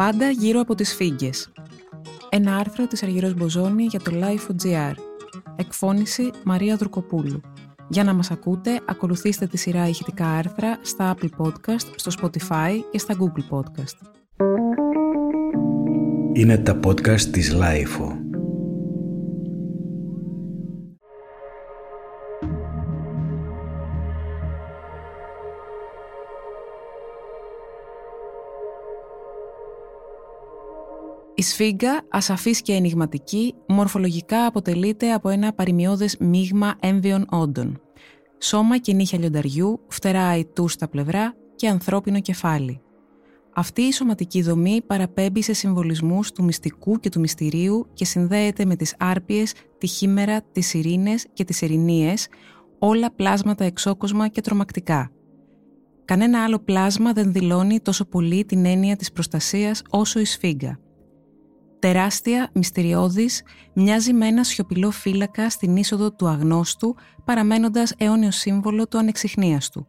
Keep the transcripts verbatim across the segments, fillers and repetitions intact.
πάντα γύρω από τις φύγγες. Ένα άρθρο της Αργυρός Μποζόνη για το Life.gr. Εκφώνηση Μαρία Δουρκοπούλου. Για να μας ακούτε, ακολουθήστε τη σειρά ηχητικά άρθρα στα Apple Podcast, στο Spotify και στα Google Podcast. Είναι τα podcast της Life. Η σφίγγα, ασαφής και ενιγματική, μορφολογικά αποτελείται από ένα παρημιώδες μείγμα έμβιων όντων. Σώμα και νύχια λιονταριού, φτερά αητού στα πλευρά και ανθρώπινο κεφάλι. Αυτή η σωματική δομή παραπέμπει σε συμβολισμούς του μυστικού και του μυστηρίου και συνδέεται με τις άρπιες, τη χήμερα, τις ειρήνες και τις ερηνίες, όλα πλάσματα εξόκοσμα και τρομακτικά. Κανένα άλλο πλάσμα δεν δηλώνει τόσο πολύ την έννοια της προστασίας όσο η σφίγγα. Τεράστια, μυστηριώδης, μοιάζει με ένα σιωπηλό φύλακα στην είσοδο του αγνώστου, παραμένοντας αιώνιο σύμβολο του ανεξιχνίαστου.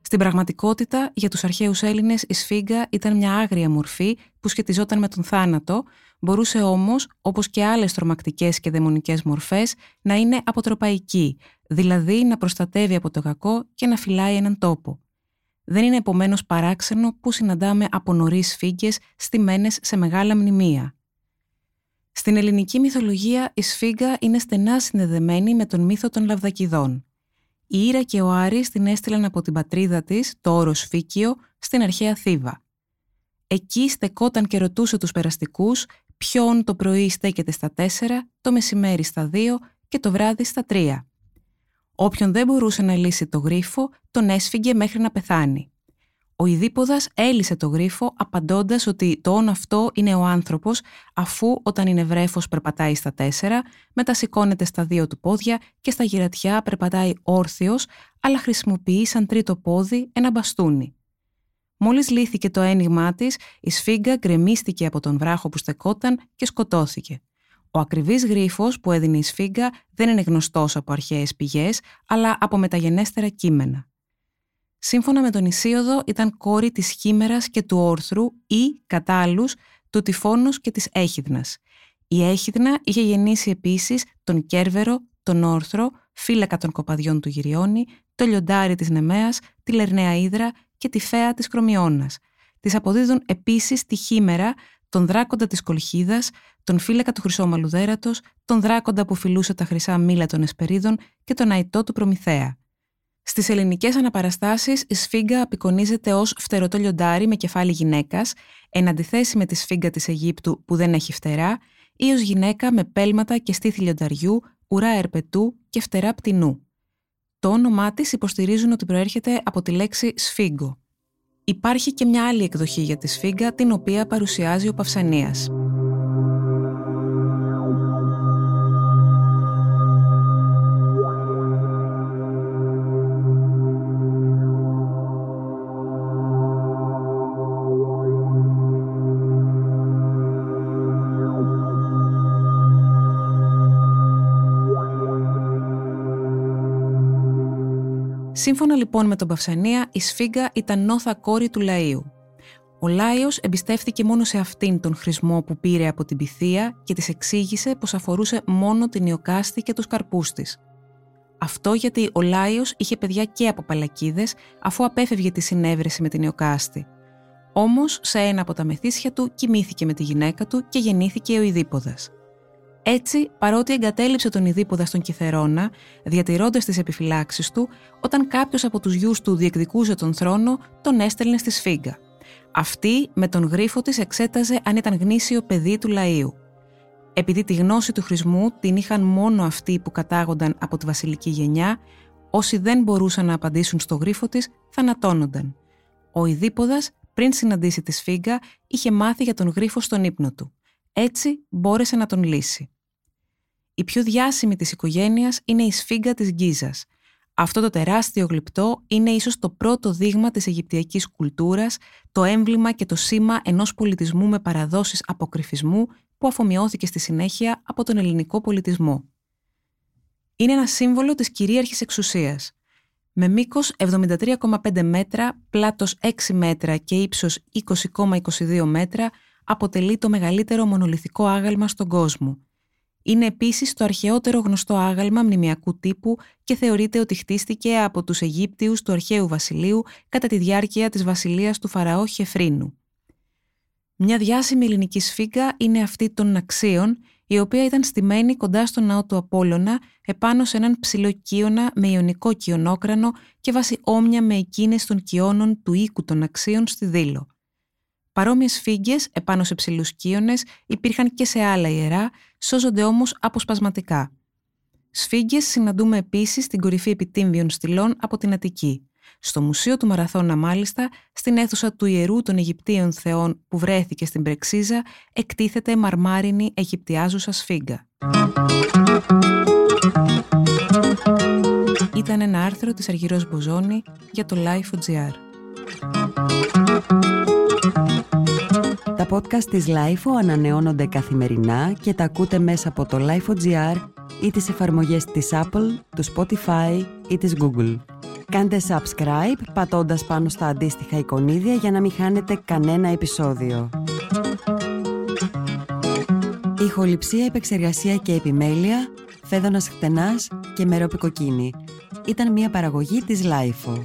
Στην πραγματικότητα, για τους αρχαίους Έλληνες η σφίγγα ήταν μια άγρια μορφή που σχετιζόταν με τον θάνατο, μπορούσε όμως, όπως και άλλες τρομακτικές και δαιμονικές μορφές, να είναι αποτροπαϊκή, δηλαδή να προστατεύει από το κακό και να φυλάει έναν τόπο. Δεν είναι επομένως παράξενο που συναντάμε από νωρίς σφίγγες στημένες σε μεγάλα μνημεία. Στην ελληνική μυθολογία η σφίγγα είναι στενά συνδεδεμένη με τον μύθο των Λαυδακηδών. Η Ήρα και ο Άρης την έστειλαν από την πατρίδα της, το όρος Φίκιο, στην αρχαία Θήβα. Εκεί στεκόταν και ρωτούσε τους περαστικούς ποιον το πρωί στέκεται στα τέσσερα, το μεσημέρι στα δύο και το βράδυ στα τρία. Όποιον δεν μπορούσε να λύσει το γρίφο, τον έσφιγγε μέχρι να πεθάνει. Ο Ιδίποδας έλυσε το γρίφο απαντώντας ότι το όν αυτό είναι ο άνθρωπος, αφού όταν είναι βρέφος περπατάει στα τέσσερα, μετασηκώνεται στα δύο του πόδια και στα γυρατιά περπατάει όρθιος, αλλά χρησιμοποιεί σαν τρίτο πόδι ένα μπαστούνι. Μόλις λύθηκε το ένιγμά της, η σφίγγα γκρεμίστηκε από τον βράχο που στεκόταν και σκοτώθηκε. Ο ακριβής γρίφος που έδινε η σφίγγα δεν είναι γνωστός από αρχαίες πηγές, αλλά από μεταγενέστερα κείμενα. Σύμφωνα με τον Ησίοδο, ήταν κόρη της Χήμερας και του Όρθρου ή, κατά άλλους, του Τυφώνος και της Έχιδνας. Η Έχιδνα είχε γεννήσει επίσης τον Κέρβερο, τον Όρθρο, φύλακα των κοπαδιών του Γυριώνη, το λιοντάρι της Νεμαίας, τη Λερναία Ύδρα και τη Φαία της Κρομιώνας. Της αποδίδουν επίσης τη Χήμερα, τον δράκοντα της Κολχίδας, τον φύλακα του Χρυσόμαλου Δέρατος, τον δράκοντα που φυλούσε τα χρυσά μήλα των Εσπερίδων και τον αητό του Προμηθέα. Στις ελληνικές αναπαραστάσεις, η σφίγγα απεικονίζεται ως φτερωτό λιοντάρι με κεφάλι γυναίκας, εν αντιθέσει με τη σφίγγα της Αιγύπτου που δεν έχει φτερά, ή ως γυναίκα με πέλματα και στήθη λιονταριού, ουρά ερπετού και φτερά πτηνού. Το όνομά της υποστηρίζουν ότι προέρχεται από τη λέξη σφίγγο. Υπάρχει και μια άλλη εκδοχή για τη σφίγγα, την οποία παρουσιάζει ο Παυσανίας. Σύμφωνα λοιπόν με τον Παυσανία, η σφίγγα ήταν νόθα κόρη του Λαΐου. Ο Λάιος εμπιστεύτηκε μόνο σε αυτήν τον χρησμό που πήρε από την Πυθία και της εξήγησε πως αφορούσε μόνο την Ιωκάστη και τους καρπούς της. Αυτό γιατί ο Λάιος είχε παιδιά και από Παλακίδες, αφού απέφευγε τη συνέβρεση με την Ιωκάστη. Όμως, σε ένα από τα μεθύσια του κοιμήθηκε με τη γυναίκα του και γεννήθηκε ο Ιδίποδας. Έτσι, παρότι εγκατέλειψε τον Ιδίποδα στον Κιθερώνα, διατηρώντας τις επιφυλάξεις του, όταν κάποιος από τους γιους του διεκδικούσε τον θρόνο, τον έστελνε στη σφίγγα. Αυτή, με τον γρίφο της, εξέταζε αν ήταν γνήσιο παιδί του Λαΐου. Επειδή τη γνώση του χρησμού την είχαν μόνο αυτοί που κατάγονταν από τη βασιλική γενιά, όσοι δεν μπορούσαν να απαντήσουν στο γρίφο της, θανατώνονταν. Ο Ιδίποδας, πριν συναντήσει τη σφίγγα, είχε μάθει για τον γρίφο στον ύπνο του. Έτσι μπόρεσε να τον λύσει. Η πιο διάσημη της οικογένειας είναι η σφίγγα της Γκίζας. Αυτό το τεράστιο γλυπτό είναι ίσως το πρώτο δείγμα της αιγυπτιακής κουλτούρας, το έμβλημα και το σήμα ενός πολιτισμού με παραδόσεις αποκρυφισμού που αφομοιώθηκε στη συνέχεια από τον ελληνικό πολιτισμό. Είναι ένα σύμβολο της κυρίαρχης εξουσίας. με μήκος εβδομήντα τρία κόμμα πέντε μέτρα, πλάτος έξι μέτρα και ύψος είκοσι κόμμα είκοσι δύο μέτρα, αποτελεί το μεγαλύτερο μονολιθικό άγαλμα στον κόσμο. Είναι επίσης το αρχαιότερο γνωστό άγαλμα μνημιακού τύπου και θεωρείται ότι χτίστηκε από τους Αιγύπτιους του αρχαίου βασιλείου κατά τη διάρκεια της βασιλείας του Φαραώ Χεφρίνου. Μια διάσημη ελληνική σφίγγα είναι αυτή των Αξίων, η οποία ήταν στημένη κοντά στον ναό του Απόλλωνα, επάνω σε έναν ψηλό κύωνα με ιωνικό κοιονόκρανο και βασιόμοια με εκείνες των κοιώνων του οίκου των Αξίων στη Δήλο. Παρόμοιες σφίγγες επάνω σε ψηλούς κύωνες υπήρχαν και σε άλλα ιερά, σώζονται όμως αποσπασματικά. Σφίγγες συναντούμε επίσης στην κορυφή επιτύμβιων στυλών από την Αττική. Στο Μουσείο του Μαραθώνα, μάλιστα, στην αίθουσα του Ιερού των Αιγυπτίων Θεών που βρέθηκε στην Πρεξίζα, εκτίθεται μαρμάρινη Αιγυπτιάζουσα σφίγγα. Ήταν ένα άρθρο της Αργυρός Μποζόνη για το Life.gr. Τα podcast της Life.gr ανανεώνονται καθημερινά και τα ακούτε μέσα από το Life.gr ή τις εφαρμογές της Apple, του Spotify ή της Google. Κάντε subscribe πατώντας πάνω στα αντίστοιχα εικονίδια για να μην χάνετε κανένα επεισόδιο. Ηχοληψία, επεξεργασία και επιμέλεια, Φέδωνας Χτενάς και Μερόπη Κοκκίνη. Ήταν μια παραγωγή της Λάιφο.